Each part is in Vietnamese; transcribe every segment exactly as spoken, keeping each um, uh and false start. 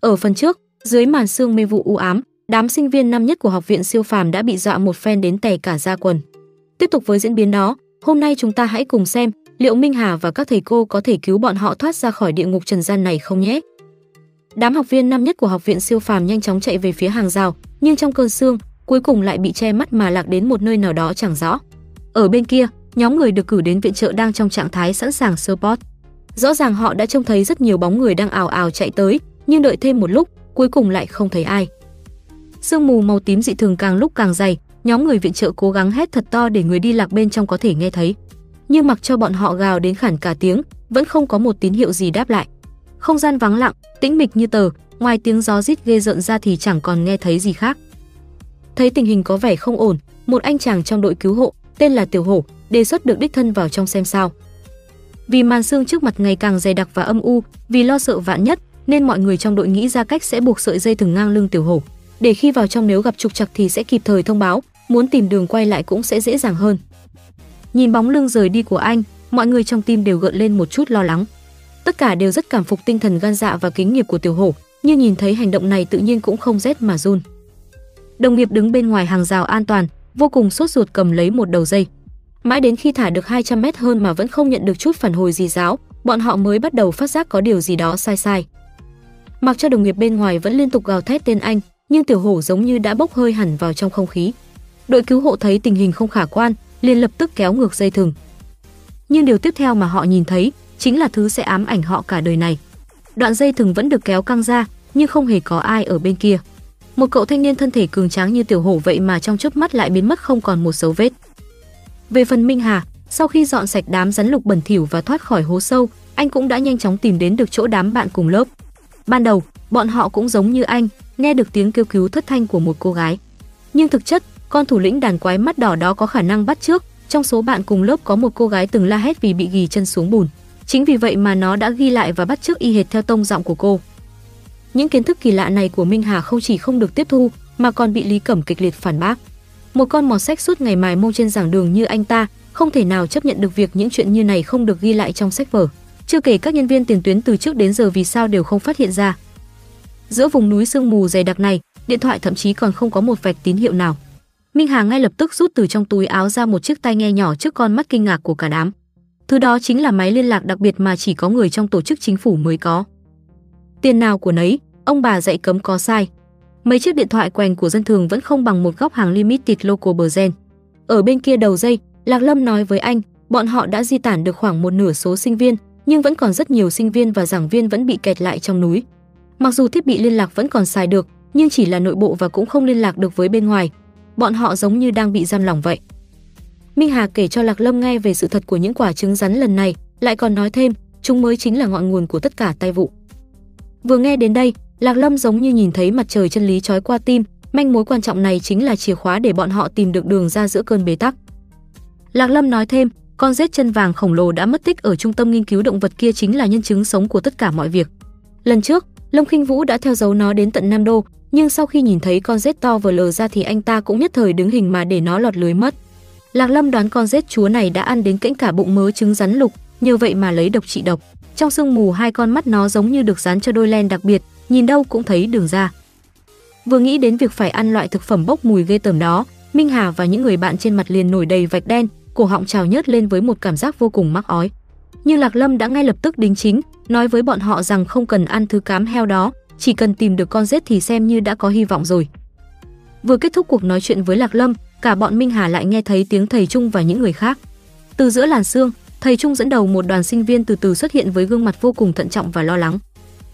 Ở phần trước, dưới màn sương mê vụ u ám, đám sinh viên năm nhất của học viện siêu phàm đã bị dọa một phen đến tè cả da quần. Tiếp tục với diễn biến đó, hôm nay chúng ta hãy cùng xem liệu Minh Hà và các thầy cô có thể cứu bọn họ thoát ra khỏi địa ngục trần gian này không nhé. Đám học viên năm nhất của học viện siêu phàm nhanh chóng chạy về phía hàng rào, nhưng trong cơn sương, cuối cùng lại bị che mắt mà lạc đến một nơi nào đó chẳng rõ. Ở bên kia, nhóm người được cử đến viện trợ đang trong trạng thái sẵn sàng support. Rõ ràng họ đã trông thấy rất nhiều bóng người đang ào ào chạy tới, nhưng đợi thêm một lúc, cuối cùng lại không thấy ai. Sương mù màu tím dị thường càng lúc càng dày, nhóm người viện trợ cố gắng hét thật to để người đi lạc bên trong có thể nghe thấy. Nhưng mặc cho bọn họ gào đến khản cả tiếng, vẫn không có một tín hiệu gì đáp lại. Không gian vắng lặng, tĩnh mịch như tờ, ngoài tiếng gió rít ghê rợn ra thì chẳng còn nghe thấy gì khác. Thấy tình hình có vẻ không ổn, một anh chàng trong đội cứu hộ, tên là Tiểu Hổ, đề xuất được đích thân vào trong xem sao. Vì màn sương trước mặt ngày càng dày đặc và âm u, vì lo sợ vạn nhất, nên mọi người trong đội nghĩ ra cách sẽ buộc sợi dây thừng ngang lưng Tiểu Hổ, để khi vào trong nếu gặp trục trặc thì sẽ kịp thời thông báo, muốn tìm đường quay lại cũng sẽ dễ dàng hơn. Nhìn bóng lưng rời đi của anh, mọi người trong tim đều gợn lên một chút lo lắng. Tất cả đều rất cảm phục tinh thần gan dạ và kính nghiệp của Tiểu Hổ, nhưng nhìn thấy hành động này tự nhiên cũng không rét mà run. Đồng nghiệp đứng bên ngoài hàng rào an toàn, vô cùng sốt ruột cầm lấy một đầu dây. Mãi đến khi thả được hai trăm mét hơn mà vẫn không nhận được chút phản hồi gì ráo, bọn họ mới bắt đầu phát giác có điều gì đó sai sai. Mặc cho đồng nghiệp bên ngoài vẫn liên tục gào thét tên anh, nhưng Tiểu Hổ giống như đã bốc hơi hẳn vào trong không khí. Đội cứu hộ thấy tình hình không khả quan, liền lập tức kéo ngược dây thừng. Nhưng điều tiếp theo mà họ nhìn thấy chính là thứ sẽ ám ảnh họ cả đời này. Đoạn dây thừng vẫn được kéo căng ra, nhưng không hề có ai ở bên kia. Một cậu thanh niên thân thể cường tráng như Tiểu Hổ vậy mà trong chớp mắt lại biến mất không còn một dấu vết. Về phần Minh Hà, sau khi dọn sạch đám rắn lục bẩn thỉu và thoát khỏi hố sâu, anh cũng đã nhanh chóng tìm đến được chỗ đám bạn cùng lớp. Ban đầu, bọn họ cũng giống như anh, nghe được tiếng kêu cứu thất thanh của một cô gái. Nhưng thực chất, con thủ lĩnh đàn quái mắt đỏ đó có khả năng bắt chước, trong số bạn cùng lớp có một cô gái từng la hét vì bị ghì chân xuống bùn. Chính vì vậy mà nó đã ghi lại và bắt chước y hệt theo tông giọng của cô. Những kiến thức kỳ lạ này của Minh Hà không chỉ không được tiếp thu mà còn bị Lý Cẩm kịch liệt phản bác. Một con mọt sách suốt ngày mài mông trên giảng đường như anh ta không thể nào chấp nhận được việc những chuyện như này không được ghi lại trong sách vở. Chưa kể các nhân viên tiền tuyến từ trước đến giờ vì sao đều không phát hiện ra. Giữa vùng núi sương mù dày đặc này, điện thoại thậm chí còn không có một vạch tín hiệu nào. Minh Hà ngay lập tức rút từ trong túi áo ra một chiếc tai nghe nhỏ trước con mắt kinh ngạc của cả đám. Thứ đó chính là máy liên lạc đặc biệt mà chỉ có người trong tổ chức chính phủ mới có. Tiền nào của nấy, ông bà dạy cấm có sai. Mấy chiếc điện thoại quèn của dân thường vẫn không bằng một góc hàng limited local version. Ở bên kia đầu dây, Lạc Lâm nói với anh, bọn họ đã di tản được khoảng một nửa số sinh viên, nhưng vẫn còn rất nhiều sinh viên và giảng viên vẫn bị kẹt lại trong núi. Mặc dù thiết bị liên lạc vẫn còn xài được, nhưng chỉ là nội bộ và cũng không liên lạc được với bên ngoài. Bọn họ giống như đang bị giam lỏng vậy. Minh Hà kể cho Lạc Lâm nghe về sự thật của những quả trứng rắn lần này, lại còn nói thêm, chúng mới chính là ngọn nguồn của tất cả tai vụ. Vừa nghe đến đây, Lạc Lâm giống như nhìn thấy mặt trời chân lý chói qua tim, manh mối quan trọng này chính là chìa khóa để bọn họ tìm được đường ra giữa cơn bế tắc. Lạc Lâm nói thêm, con rết chân vàng khổng lồ đã mất tích ở trung tâm nghiên cứu động vật kia chính là nhân chứng sống của tất cả mọi việc. Lần trước, Lâm Khinh Vũ đã theo dấu nó đến tận Nam Đô, nhưng sau khi nhìn thấy con rết to vừa lờ ra thì anh ta cũng nhất thời đứng hình mà để nó lọt lưới mất. Lạc Lâm đoán con rết chúa này đã ăn đến kẽnh cả bụng mớ trứng rắn lục, nhờ vậy mà lấy độc trị độc. Trong sương mù hai con mắt nó giống như được dán cho đôi len đặc biệt, nhìn đâu cũng thấy đường ra. Vừa nghĩ đến việc phải ăn loại thực phẩm bốc mùi ghê tởm đó, Minh Hà và những người bạn trên mặt liền nổi đầy vạch đen, cổ họng trào nhớt lên với một cảm giác vô cùng mắc ói. Nhưng Lạc Lâm đã ngay lập tức đính chính, nói với bọn họ rằng không cần ăn thứ cám heo đó, chỉ cần tìm được con rết thì xem như đã có hy vọng rồi. Vừa kết thúc cuộc nói chuyện với Lạc Lâm, cả bọn Minh Hà lại nghe thấy tiếng thầy Trung và những người khác. Từ giữa làn sương, thầy Trung dẫn đầu một đoàn sinh viên từ từ xuất hiện với gương mặt vô cùng thận trọng và lo lắng.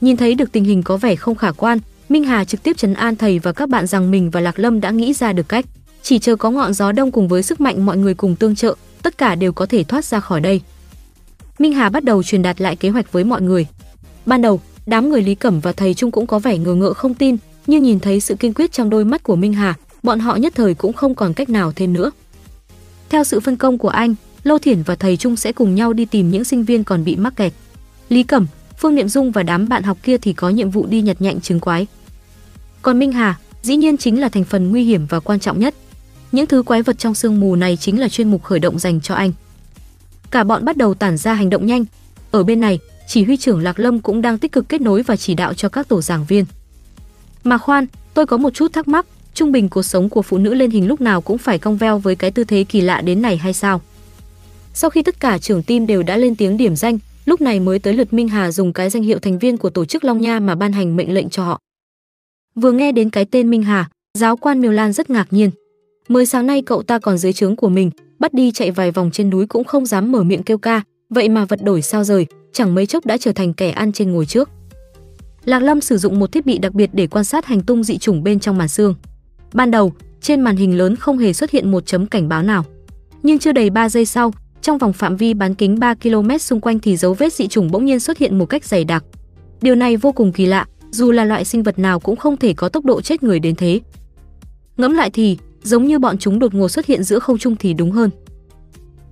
Nhìn thấy được tình hình có vẻ không khả quan, Minh Hà trực tiếp trấn an thầy và các bạn rằng mình và Lạc Lâm đã nghĩ ra được cách, chỉ chờ có ngọn gió đông cùng với sức mạnh mọi người cùng tương trợ, tất cả đều có thể thoát ra khỏi đây. Minh Hà bắt đầu truyền đạt lại kế hoạch với mọi người. Ban đầu, đám người Lý Cẩm và thầy Trung cũng có vẻ ngờ ngợ không tin, nhưng nhìn thấy sự kiên quyết trong đôi mắt của Minh Hà, bọn họ nhất thời cũng không còn cách nào thêm nữa. Theo sự phân công của anh, Lô Thiển và thầy Trung sẽ cùng nhau đi tìm những sinh viên còn bị mắc kẹt. Lý Cẩm, Phương Niệm Dung và đám bạn học kia thì có nhiệm vụ đi nhặt nhạnh trứng quái. Còn Minh Hà, dĩ nhiên chính là thành phần nguy hiểm và quan trọng nhất. Những thứ quái vật trong sương mù này chính là chuyên mục khởi động dành cho anh. Cả bọn bắt đầu tản ra hành động nhanh. Ở bên này, chỉ huy trưởng Lạc Lâm cũng đang tích cực kết nối và chỉ đạo cho các tổ giảng viên. Mà khoan, tôi có một chút thắc mắc, trung bình cuộc sống của phụ nữ lên hình lúc nào cũng phải cong veo với cái tư thế kỳ lạ đến này hay sao? Sau khi tất cả trưởng team đều đã lên tiếng điểm danh, lúc này mới tới lượt Minh Hà dùng cái danh hiệu thành viên của tổ chức Long Nha mà ban hành mệnh lệnh cho họ. Vừa nghe đến cái tên Minh Hà, giáo quan Miêu Lan rất ngạc nhiên. Mới sáng nay cậu ta còn dưới trướng của mình, bắt đi chạy vài vòng trên núi cũng không dám mở miệng kêu ca, vậy mà vật đổi sao rời, chẳng mấy chốc đã trở thành kẻ ăn trên ngồi trước. Lạc Lâm sử dụng một thiết bị đặc biệt để quan sát hành tung dị chủng bên trong màn xương. Ban đầu, trên màn hình lớn không hề xuất hiện một chấm cảnh báo nào. Nhưng chưa đầy ba giây sau, trong vòng phạm vi bán kính ba ki lô mét xung quanh thì dấu vết dị chủng bỗng nhiên xuất hiện một cách dày đặc. Điều này vô cùng kỳ lạ, dù là loại sinh vật nào cũng không thể có tốc độ chết người đến thế. Ngẫm lại thì, giống như bọn chúng đột ngột xuất hiện giữa không trung thì đúng hơn.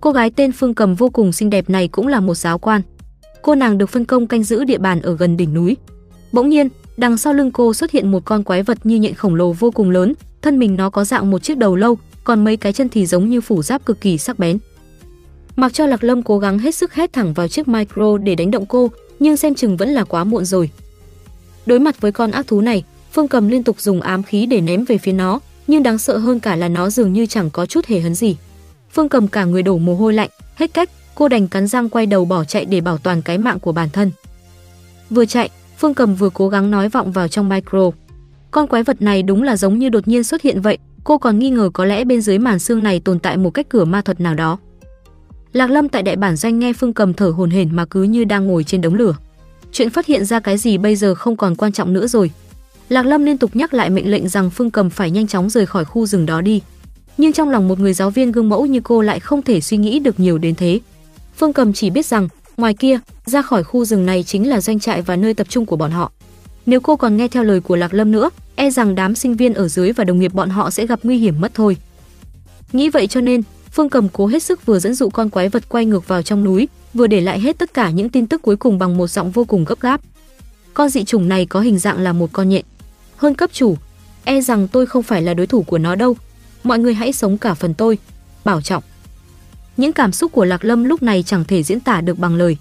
Cô gái tên Phương Cầm vô cùng xinh đẹp này cũng là một giáo quan. Cô nàng được phân công canh giữ địa bàn ở gần đỉnh núi. Bỗng nhiên, đằng sau lưng cô xuất hiện một con quái vật như nhện khổng lồ vô cùng lớn, thân mình nó có dạng một chiếc đầu lâu, còn mấy cái chân thì giống như phủ giáp cực kỳ sắc bén. Mặc cho Lạc Lâm cố gắng hết sức hét thẳng vào chiếc micro để đánh động cô, nhưng xem chừng vẫn là quá muộn rồi. Đối mặt với con ác thú này, Phương Cầm liên tục dùng ám khí để ném về phía nó, nhưng đáng sợ hơn cả là nó dường như chẳng có chút hề hấn gì. Phương Cầm cả người đổ mồ hôi lạnh, hết cách, cô đành cắn răng quay đầu bỏ chạy để bảo toàn cái mạng của bản thân. Vừa chạy, Phương Cầm vừa cố gắng nói vọng vào trong micro. Con quái vật này đúng là giống như đột nhiên xuất hiện vậy, cô còn nghi ngờ có lẽ bên dưới màn xương này tồn tại một cách cửa ma thuật nào đó. Lạc Lâm tại đại bản doanh nghe Phương Cầm thở hổn hển mà cứ như đang ngồi trên đống lửa. Chuyện phát hiện ra cái gì bây giờ không còn quan trọng nữa rồi. Lạc Lâm liên tục nhắc lại mệnh lệnh rằng Phương Cầm phải nhanh chóng rời khỏi khu rừng đó đi. Nhưng trong lòng một người giáo viên gương mẫu như cô lại không thể suy nghĩ được nhiều đến thế. Phương Cầm chỉ biết rằng, ngoài kia, ra khỏi khu rừng này chính là doanh trại và nơi tập trung của bọn họ. Nếu cô còn nghe theo lời của Lạc Lâm nữa, e rằng đám sinh viên ở dưới và đồng nghiệp bọn họ sẽ gặp nguy hiểm mất thôi. Nghĩ vậy cho nên, Phương Cầm cố hết sức vừa dẫn dụ con quái vật quay ngược vào trong núi, vừa để lại hết tất cả những tin tức cuối cùng bằng một giọng vô cùng gấp gáp. Con dị chủng này có hình dạng là một con nhện. Hơn cấp chủ, e rằng tôi không phải là đối thủ của nó đâu. Mọi người hãy sống cả phần tôi. Bảo trọng. Những cảm xúc của Lạc Lâm lúc này chẳng thể diễn tả được bằng lời.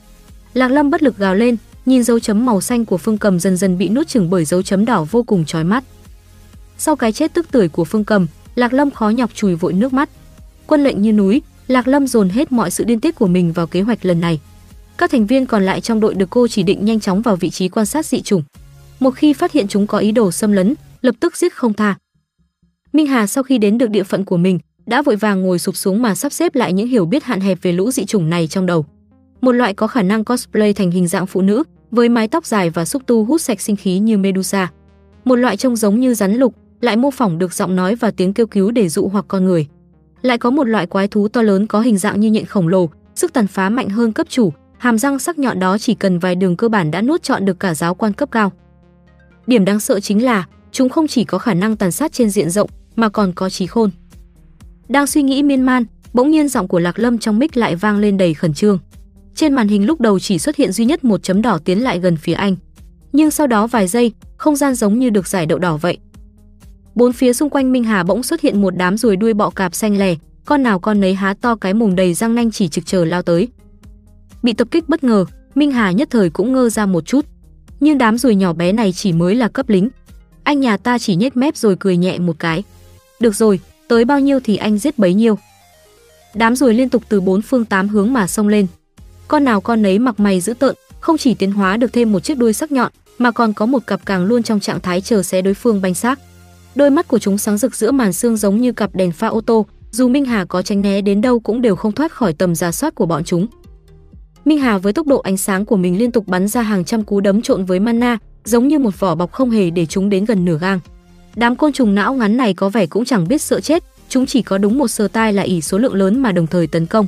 Lạc Lâm bất lực gào lên, nhìn dấu chấm màu xanh của Phương Cầm dần dần bị nuốt chửng bởi dấu chấm đỏ vô cùng chói mắt. Sau cái chết tức tưởi của Phương Cầm, Lạc Lâm khó nhọc chùi vội nước mắt. Quân lệnh như núi, Lạc Lâm dồn hết mọi sự điên tiết của mình vào kế hoạch lần này. Các thành viên còn lại trong đội được cô chỉ định nhanh chóng vào vị trí quan sát dị chủng. Một khi phát hiện chúng có ý đồ xâm lấn, lập tức giết không tha. Minh Hà sau khi đến được địa phận của mình, đã vội vàng ngồi sụp xuống mà sắp xếp lại những hiểu biết hạn hẹp về lũ dị chủng này trong đầu. Một loại có khả năng cosplay thành hình dạng phụ nữ, với mái tóc dài và xúc tu hút sạch sinh khí như Medusa. Một loại trông giống như rắn lục, lại mô phỏng được giọng nói và tiếng kêu cứu để dụ hoặc con người. Lại có một loại quái thú to lớn có hình dạng như nhện khổng lồ, sức tàn phá mạnh hơn cấp chủ, hàm răng sắc nhọn đó chỉ cần vài đường cơ bản đã nuốt trọn được cả giáo quan cấp cao. Điểm đáng sợ chính là chúng không chỉ có khả năng tàn sát trên diện rộng mà còn có trí khôn. Đang suy nghĩ miên man, bỗng nhiên giọng của Lạc Lâm trong mic lại vang lên đầy khẩn trương. Trên màn hình lúc đầu chỉ xuất hiện duy nhất một chấm đỏ tiến lại gần phía anh, nhưng sau đó vài giây, không gian giống như được giải đậu đỏ vậy. Bốn phía xung quanh Minh Hà bỗng xuất hiện một đám ruồi đuôi bọ cạp xanh lè, con nào con nấy há to cái mồm đầy răng nanh chỉ trực chờ lao tới. Bị tập kích bất ngờ, Minh Hà nhất thời cũng ngơ ra một chút, nhưng đám ruồi nhỏ bé này chỉ mới là cấp lính. Anh nhà ta chỉ nhếch mép rồi cười nhẹ một cái. Được rồi, tới bao nhiêu thì anh giết bấy nhiêu. Đám ruồi liên tục từ bốn phương tám hướng mà xông lên. Con nào con nấy mặc mày dữ tợn, không chỉ tiến hóa được thêm một chiếc đuôi sắc nhọn mà còn có một cặp càng luôn trong trạng thái chờ xé đối phương banh xác. Đôi mắt của chúng sáng rực giữa màn sương giống như cặp đèn pha ô tô, dù Minh Hà có tránh né đến đâu cũng đều không thoát khỏi tầm rà soát của bọn chúng. Minh Hà với tốc độ ánh sáng của mình liên tục bắn ra hàng trăm cú đấm trộn với mana, giống như một vỏ bọc không hề để chúng đến gần nửa gang. Đám côn trùng não ngắn này có vẻ cũng chẳng biết sợ chết, chúng chỉ có đúng một sờ tai là ỷ số lượng lớn mà đồng thời tấn công.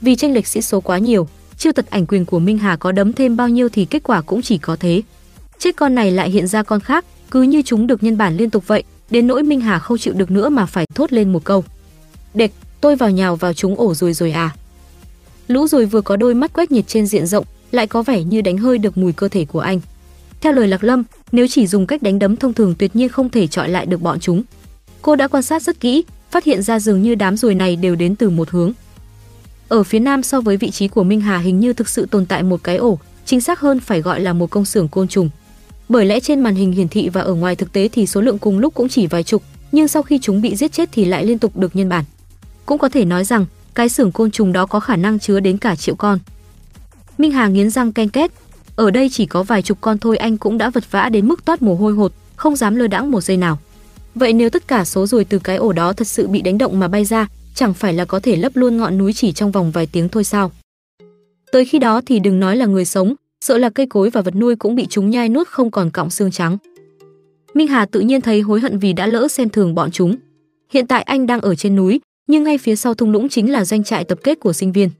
Vì chênh lệch sĩ số quá nhiều, chiêu tật ảnh quyền của Minh Hà có đấm thêm bao nhiêu thì kết quả cũng chỉ có thế. Chết con này lại hiện ra con khác, cứ như chúng được nhân bản liên tục vậy, đến nỗi Minh Hà không chịu được nữa mà phải thốt lên một câu. Đệt, tôi vào nhào vào chúng ổ rồi rồi à. Lũ ruồi vừa có đôi mắt quét nhiệt trên diện rộng, lại có vẻ như đánh hơi được mùi cơ thể của anh. Theo lời Lạc Lâm, nếu chỉ dùng cách đánh đấm thông thường tuyệt nhiên không thể chọi lại được bọn chúng. Cô đã quan sát rất kỹ, phát hiện ra dường như đám ruồi này đều đến từ một hướng. Ở phía nam so với vị trí của Minh Hà hình như thực sự tồn tại một cái ổ, chính xác hơn phải gọi là một công xưởng côn trùng. Bởi lẽ trên màn hình hiển thị và ở ngoài thực tế thì số lượng cùng lúc cũng chỉ vài chục, nhưng sau khi chúng bị giết chết thì lại liên tục được nhân bản. Cũng có thể nói rằng cái xưởng côn trùng đó có khả năng chứa đến cả triệu con. Minh Hà nghiến răng ken két, ở đây chỉ có vài chục con thôi anh cũng đã vật vã đến mức toát mồ hôi hột, không dám lơ đãng một giây nào. Vậy nếu tất cả số ruồi từ cái ổ đó thật sự bị đánh động mà bay ra, chẳng phải là có thể lấp luôn ngọn núi chỉ trong vòng vài tiếng thôi sao? Tới khi đó thì đừng nói là người sống, sợ là cây cối và vật nuôi cũng bị chúng nhai nuốt không còn cọng xương trắng. Minh Hà tự nhiên thấy hối hận vì đã lỡ xem thường bọn chúng. Hiện tại anh đang ở trên núi, nhưng ngay phía sau thung lũng chính là doanh trại tập kết của sinh viên.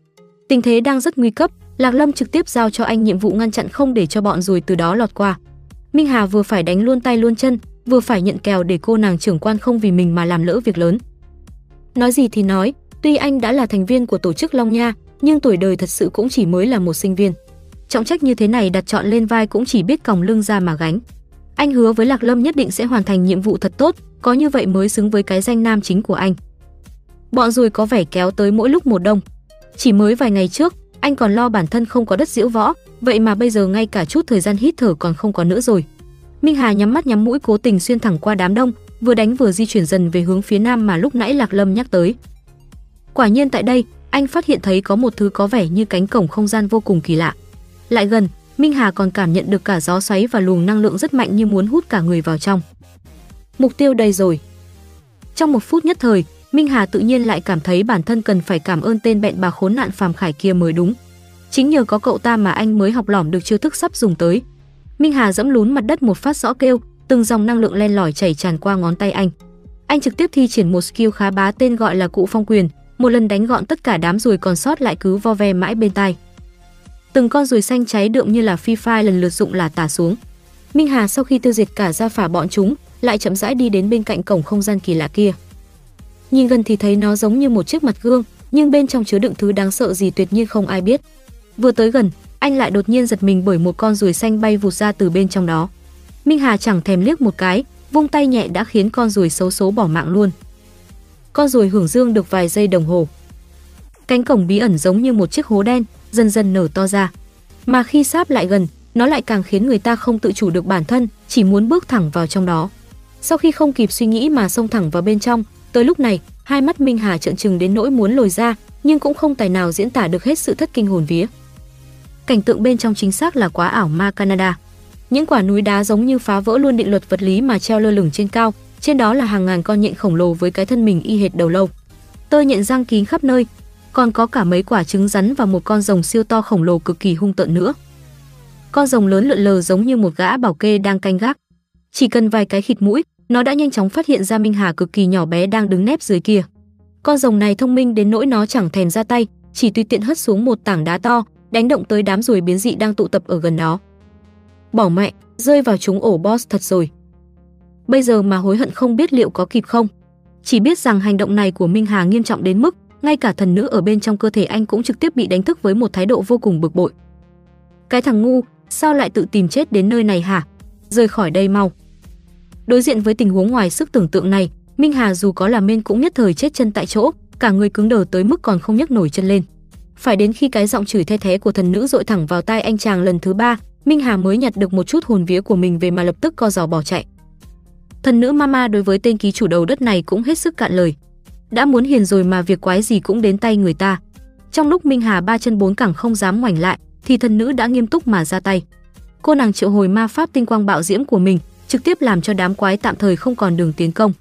Tình thế đang rất nguy cấp, Lạc Lâm trực tiếp giao cho anh nhiệm vụ ngăn chặn không để cho bọn ruồi từ đó lọt qua. Minh Hà vừa phải đánh luôn tay luôn chân, vừa phải nhận kèo để cô nàng trưởng quan không vì mình mà làm lỡ việc lớn. Nói gì thì nói, tuy anh đã là thành viên của tổ chức Long Nha, nhưng tuổi đời thật sự cũng chỉ mới là một sinh viên. Trọng trách như thế này đặt chọn lên vai cũng chỉ biết còng lưng ra mà gánh. Anh hứa với Lạc Lâm nhất định sẽ hoàn thành nhiệm vụ thật tốt, có như vậy mới xứng với cái danh nam chính của anh. Bọn ruồi có vẻ kéo tới mỗi lúc một đông. Chỉ mới vài ngày trước, anh còn lo bản thân không có đất diễu võ, vậy mà bây giờ ngay cả chút thời gian hít thở còn không có nữa rồi. Minh Hà nhắm mắt nhắm mũi cố tình xuyên thẳng qua đám đông, vừa đánh vừa di chuyển dần về hướng phía nam mà lúc nãy Lạc Lâm nhắc tới. Quả nhiên tại đây, anh phát hiện thấy có một thứ có vẻ như cánh cổng không gian vô cùng kỳ lạ. Lại gần, Minh Hà còn cảm nhận được cả gió xoáy và luồng năng lượng rất mạnh như muốn hút cả người vào trong. Mục tiêu đây rồi. Trong một phút nhất thời, Minh Hà tự nhiên lại cảm thấy bản thân cần phải cảm ơn tên bẹn bà khốn nạn Phạm Khải kia mới đúng. Chính nhờ có cậu ta mà anh mới học lỏm được chiêu thức sắp dùng tới. Minh Hà dẫm lún mặt đất một phát rõ kêu, từng dòng năng lượng len lỏi chảy tràn qua ngón tay anh. Anh trực tiếp thi triển một skill khá bá tên gọi là Cụ Phong Quyền, một lần đánh gọn tất cả đám ruồi còn sót lại cứ vo ve mãi bên tai. Từng con ruồi xanh cháy đượm như là phi phai lần lượt rụng là tả xuống. Minh Hà sau khi tiêu diệt cả gia phả bọn chúng, lại chậm rãi đi đến bên cạnh cổng không gian kỳ lạ kia. Nhìn gần thì thấy nó giống như một chiếc mặt gương, nhưng bên trong chứa đựng thứ đáng sợ gì tuyệt nhiên không ai biết. Vừa tới gần, anh lại đột nhiên giật mình bởi một con ruồi xanh bay vụt ra từ bên trong đó. Minh Hà chẳng thèm liếc một cái, vung tay nhẹ đã khiến con ruồi xấu số bỏ mạng luôn. Con ruồi hưởng dương được vài giây đồng hồ. Cánh cổng bí ẩn giống như một chiếc hố đen, dần dần nở to ra. Mà khi sáp lại gần, nó lại càng khiến người ta không tự chủ được bản thân, chỉ muốn bước thẳng vào trong đó. Sau khi không kịp suy nghĩ mà xông thẳng vào bên trong, tới lúc này, hai mắt Minh Hà trợn trừng đến nỗi muốn lồi ra, nhưng cũng không tài nào diễn tả được hết sự thất kinh hồn vía. Cảnh tượng bên trong chính xác là quá ảo ma Canada. Những quả núi đá giống như phá vỡ luôn định luật vật lý mà treo lơ lửng trên cao, trên đó là hàng ngàn con nhện khổng lồ với cái thân mình y hệt đầu lâu. Tơ nhện răng kín khắp nơi, còn có cả mấy quả trứng rắn và một con rồng siêu to khổng lồ cực kỳ hung tợn nữa. Con rồng lớn lượn lờ giống như một gã bảo kê đang canh gác. Chỉ cần vài cái khịt mũi, nó đã nhanh chóng phát hiện ra Minh Hà cực kỳ nhỏ bé đang đứng nép dưới kia. Con rồng này thông minh đến nỗi nó chẳng thèm ra tay, chỉ tùy tiện hất xuống một tảng đá to, đánh động tới đám ruồi biến dị đang tụ tập ở gần đó. Bỏ mẹ, rơi vào chúng ổ boss thật rồi. Bây giờ mà hối hận không biết liệu có kịp không. Chỉ biết rằng hành động này của Minh Hà nghiêm trọng đến mức ngay cả thần nữ ở bên trong cơ thể anh cũng trực tiếp bị đánh thức với một thái độ vô cùng bực bội. Cái thằng ngu, sao lại tự tìm chết đến nơi này hả? Rời khỏi đây mau. Đối diện với tình huống ngoài sức tưởng tượng này, Minh Hà dù có là men cũng nhất thời chết chân tại chỗ, cả người cứng đờ tới mức còn không nhấc nổi chân lên. Phải đến khi cái giọng chửi the thé của thần nữ dội thẳng vào tai anh chàng lần thứ ba, Minh Hà mới nhặt được một chút hồn vía của mình về mà lập tức co giò bỏ chạy. Thần nữ mama đối với tên ký chủ đầu đất này cũng hết sức cạn lời. Đã muốn hiền rồi mà việc quái gì cũng đến tay người ta. Trong lúc Minh Hà ba chân bốn cẳng không dám ngoảnh lại, thì thần nữ đã nghiêm túc mà ra tay. Cô nàng triệu hồi ma pháp tinh quang bạo diễm của mình, trực tiếp làm cho đám quái tạm thời không còn đường tiến công.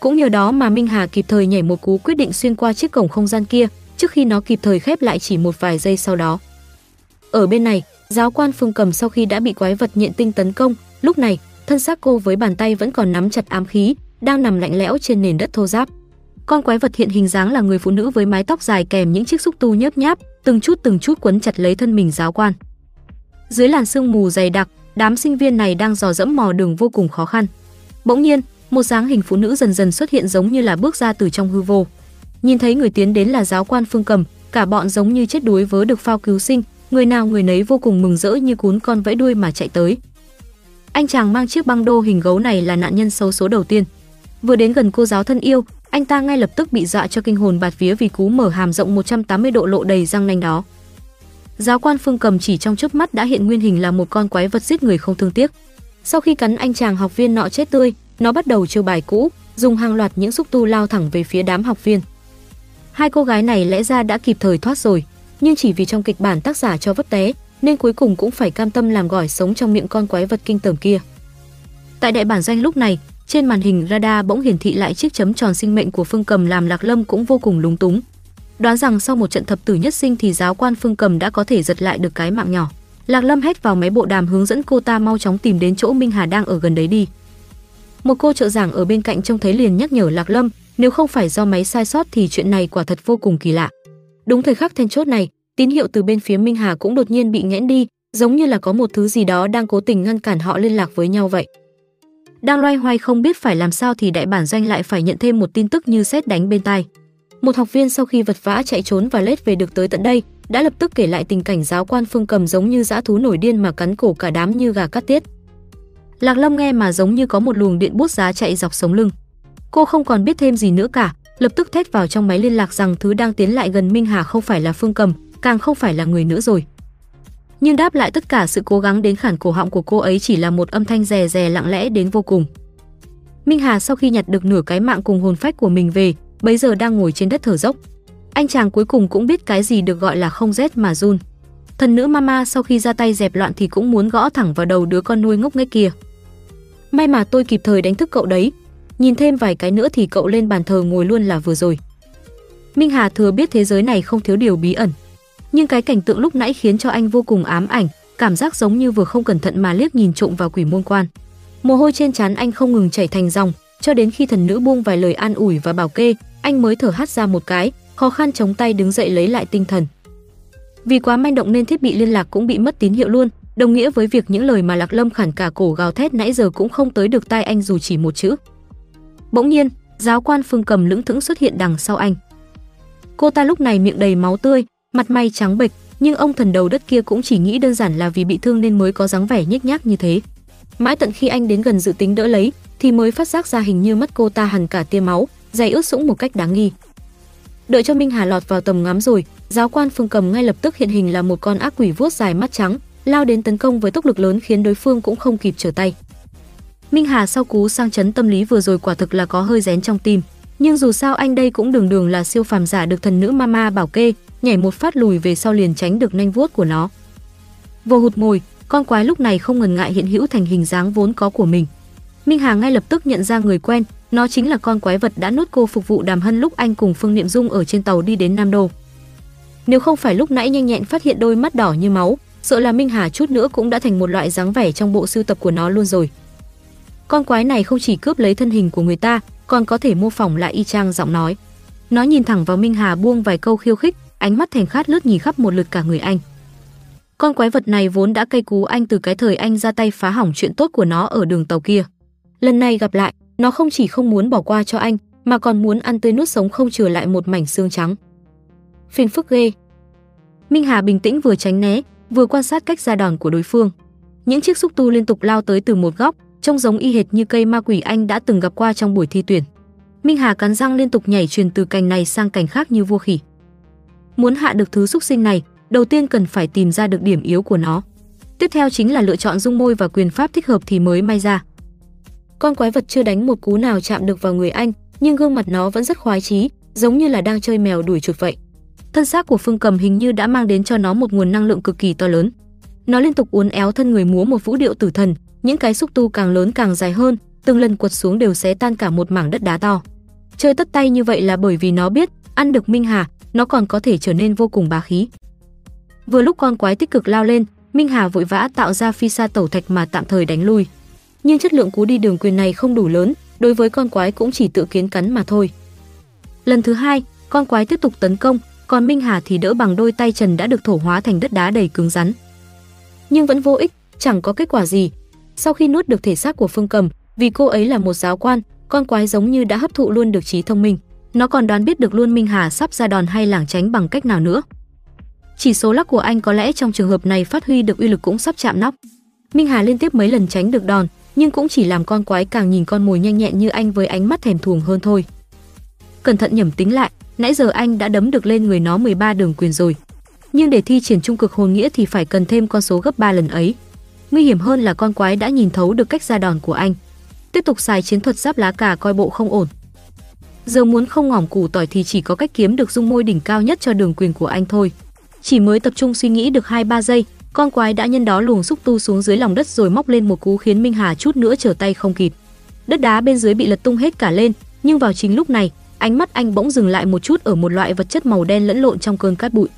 Cũng nhờ đó mà Minh Hà kịp thời nhảy một cú quyết định xuyên qua chiếc cổng không gian kia, trước khi nó kịp thời khép lại chỉ một vài giây sau đó. Ở bên này, giáo quan Phương Cầm sau khi đã bị quái vật nhện tinh tấn công, lúc này, thân xác cô với bàn tay vẫn còn nắm chặt ám khí, đang nằm lạnh lẽo trên nền đất thô ráp. Con quái vật hiện hình dáng là người phụ nữ với mái tóc dài kèm những chiếc xúc tu nhớp nháp, từng chút từng chút quấn chặt lấy thân mình giáo quan. Dưới làn sương mù dày đặc, đám sinh viên này đang dò dẫm mò đường vô cùng khó khăn. Bỗng nhiên, một dáng hình phụ nữ dần dần xuất hiện giống như là bước ra từ trong hư vô. Nhìn thấy người tiến đến là giáo quan Phương Cầm, cả bọn giống như chết đuối vớ được phao cứu sinh, người nào người nấy vô cùng mừng rỡ như cuốn con vẫy đuôi mà chạy tới. Anh chàng mang chiếc băng đô hình gấu này là nạn nhân xấu số đầu tiên. Vừa đến gần cô giáo thân yêu, anh ta ngay lập tức bị dọa cho kinh hồn bạt vía vì cú mở hàm rộng một trăm tám mươi độ lộ đầy răng nanh đó. Giáo quan Phương Cầm chỉ trong chớp mắt đã hiện nguyên hình là một con quái vật giết người không thương tiếc. Sau khi cắn anh chàng học viên nọ chết tươi, nó bắt đầu chiêu bài cũ, dùng hàng loạt những xúc tu lao thẳng về phía đám học viên. Hai cô gái này lẽ ra đã kịp thời thoát rồi, nhưng chỉ vì trong kịch bản tác giả cho vấp té, nên cuối cùng cũng phải cam tâm làm gỏi sống trong miệng con quái vật kinh tởm kia. Tại đại bản doanh lúc này, trên màn hình radar bỗng hiển thị lại chiếc chấm tròn sinh mệnh của Phương Cầm, làm Lạc Lâm cũng vô cùng lúng túng. Đoán rằng sau một trận thập tử nhất sinh thì giáo quan Phương Cầm đã có thể giật lại được cái mạng nhỏ. Lạc Lâm hét vào máy bộ đàm hướng dẫn cô ta mau chóng tìm đến chỗ Minh Hà đang ở gần đấy đi. Một cô trợ giảng ở bên cạnh trông thấy liền nhắc nhở Lạc Lâm, nếu không phải do máy sai sót thì chuyện này quả thật vô cùng kỳ lạ. Đúng thời khắc then chốt này, tín hiệu từ bên phía Minh Hà cũng đột nhiên bị nghẽn đi, giống như là có một thứ gì đó đang cố tình ngăn cản họ liên lạc với nhau vậy. Đang loay hoay không biết phải làm sao thì đại bản doanh lại phải nhận thêm một tin tức như sét đánh bên tai. Một học viên sau khi vật vã chạy trốn và lết về được tới tận đây, đã lập tức kể lại tình cảnh giáo quan Phương Cầm giống như dã thú nổi điên mà cắn cổ cả đám như gà cắt tiết. Lạc Lâm nghe mà giống như có một luồng điện bút giá chạy dọc sống lưng. Cô không còn biết thêm gì nữa cả, lập tức thét vào trong máy liên lạc rằng thứ đang tiến lại gần Minh Hà không phải là Phương Cầm, càng không phải là người nữa rồi. Nhưng đáp lại tất cả sự cố gắng đến khản cổ họng của cô ấy chỉ là một âm thanh rè rè lặng lẽ đến vô cùng. Minh Hà sau khi nhặt được nửa cái mạng cùng hồn phách của mình về, bấy giờ đang ngồi trên đất thở dốc. Anh chàng cuối cùng cũng biết cái gì được gọi là không rét mà run. Thần nữ Mama sau khi ra tay dẹp loạn thì cũng muốn gõ thẳng vào đầu đứa con nuôi ngốc nghếch kia. May mà tôi kịp thời đánh thức cậu đấy. Nhìn thêm vài cái nữa thì cậu lên bàn thờ ngồi luôn là vừa rồi. Minh Hà thừa biết thế giới này không thiếu điều bí ẩn, nhưng cái cảnh tượng lúc nãy khiến cho anh vô cùng ám ảnh, cảm giác giống như vừa không cẩn thận mà liếc nhìn trộm vào quỷ môn quan. Mồ hôi trên trán anh không ngừng chảy thành dòng, cho đến khi thần nữ buông vài lời an ủi và bảo kê, anh mới thở hắt ra một cái, khó khăn chống tay đứng dậy lấy lại tinh thần. Vì quá manh động nên thiết bị liên lạc cũng bị mất tín hiệu luôn, đồng nghĩa với việc những lời mà Lạc Lâm khản cả cổ gào thét nãy giờ cũng không tới được tai anh dù chỉ một chữ. Bỗng nhiên, giáo quan Phương Cầm lững thững xuất hiện đằng sau anh. Cô ta lúc này miệng đầy máu tươi, mặt mày trắng bệch, nhưng ông thần đầu đất kia cũng chỉ nghĩ đơn giản là vì bị thương nên mới có dáng vẻ nhếch nhác như thế. Mãi tận khi anh đến gần dự tính đỡ lấy thì mới phát giác ra hình như mắt cô ta hằn cả tia máu, giày ướt sũng một cách đáng nghi. Đợi cho Minh Hà lọt vào tầm ngắm rồi, giáo quan Phương Cầm ngay lập tức hiện hình là một con ác quỷ vuốt dài mắt trắng, lao đến tấn công với tốc lực lớn khiến đối phương cũng không kịp trở tay. Minh Hà sau cú sang chấn tâm lý vừa rồi quả thực là có hơi rén trong tim, nhưng dù sao anh đây cũng đường đường là siêu phàm giả được thần nữ Mama bảo kê, nhảy một phát lùi về sau liền tránh được nanh vuốt của nó. Vô hụt mồi, con quái lúc này không ngần ngại hiện hữu thành hình dáng vốn có của mình. Minh Hà ngay lập tức nhận ra người quen, nó chính là con quái vật đã nuốt cô phục vụ Đàm Hân lúc anh cùng Phương Niệm Dung ở trên tàu đi đến Nam Đô. Nếu không phải lúc nãy nhanh nhẹn phát hiện đôi mắt đỏ như máu, sợ là Minh Hà chút nữa cũng đã thành một loại dáng vẻ trong bộ sưu tập của nó luôn rồi. Con quái này không chỉ cướp lấy thân hình của người ta, còn có thể mô phỏng lại y chang giọng nói. Nó nhìn thẳng vào Minh Hà buông vài câu khiêu khích, ánh mắt thèm khát lướt nhìn khắp một lượt cả người anh. Con quái vật này vốn đã cay cú anh từ cái thời anh ra tay phá hỏng chuyện tốt của nó ở đường tàu kia. Lần này gặp lại, nó không chỉ không muốn bỏ qua cho anh, mà còn muốn ăn tươi nuốt sống không chừa lại một mảnh xương trắng. Phiền phức ghê. Minh Hà bình tĩnh vừa tránh né, vừa quan sát cách ra đòn của đối phương. Những chiếc xúc tu liên tục lao tới từ một góc, trông giống y hệt như cây ma quỷ anh đã từng gặp qua trong buổi thi tuyển. Minh Hà cắn răng liên tục nhảy truyền từ cành này sang cành khác như vua khỉ. Muốn hạ được thứ xúc sinh này, đầu tiên cần phải tìm ra được điểm yếu của nó. Tiếp theo chính là lựa chọn dung môi và quyền pháp thích hợp thì mới may ra. Con quái vật chưa đánh một cú nào chạm được vào người anh, nhưng gương mặt nó vẫn rất khoái chí, giống như là đang chơi mèo đuổi chuột vậy. Thân xác của Phương Cầm hình như đã mang đến cho nó một nguồn năng lượng cực kỳ to lớn. Nó liên tục uốn éo thân người múa một vũ điệu tử thần, những cái xúc tu càng lớn càng dài hơn, từng lần quật xuống đều xé tan cả một mảng đất đá to. Chơi tất tay như vậy là bởi vì nó biết, ăn được Minh Hà, nó còn có thể trở nên vô cùng bá khí. Vừa lúc con quái tích cực lao lên, Minh Hà vội vã tạo ra phi sa tẩu thạch mà tạm thời đánh lui. Nhưng chất lượng cú đi đường quyền này không đủ lớn, đối với con quái cũng chỉ tự kiến cắn mà thôi. Lần thứ hai, con quái tiếp tục tấn công, còn Minh Hà thì đỡ bằng đôi tay trần đã được thổ hóa thành đất đá đầy cứng rắn. Nhưng vẫn vô ích, chẳng có kết quả gì. Sau khi nuốt được thể xác của Phương Cầm, vì cô ấy là một giáo quan, con quái giống như đã hấp thụ luôn được trí thông minh. Nó còn đoán biết được luôn Minh Hà sắp ra đòn hay lảng tránh bằng cách nào nữa. Chỉ số lắc của anh có lẽ trong trường hợp này phát huy được uy lực cũng sắp chạm nóc. Minh Hà liên tiếp mấy lần tránh được đòn, nhưng cũng chỉ làm con quái càng nhìn con mồi nhanh nhẹn như anh với ánh mắt thèm thuồng hơn thôi. Cẩn thận nhẩm tính lại, nãy giờ anh đã đấm được lên người nó mười ba đường quyền rồi. nhưng để thi triển trung cực hồn nghĩa thì phải cần thêm con số gấp ba lần ấy. Nguy hiểm hơn là con quái đã nhìn thấu được cách ra đòn của anh. Tiếp tục xài chiến thuật giáp lá cà coi bộ không ổn. Giờ muốn không ngỏm củ tỏi thì chỉ có cách kiếm được dung môi đỉnh cao nhất cho đường quyền của anh thôi. Chỉ mới tập trung suy nghĩ được hai ba giây, con quái đã nhân đó luồng xúc tu xuống dưới lòng đất rồi móc lên một cú khiến Minh Hà chút nữa trở tay không kịp. Đất đá bên dưới bị lật tung hết cả lên, nhưng vào chính lúc này, ánh mắt anh bỗng dừng lại một chút ở một loại vật chất màu đen lẫn lộn trong cơn cát bụi.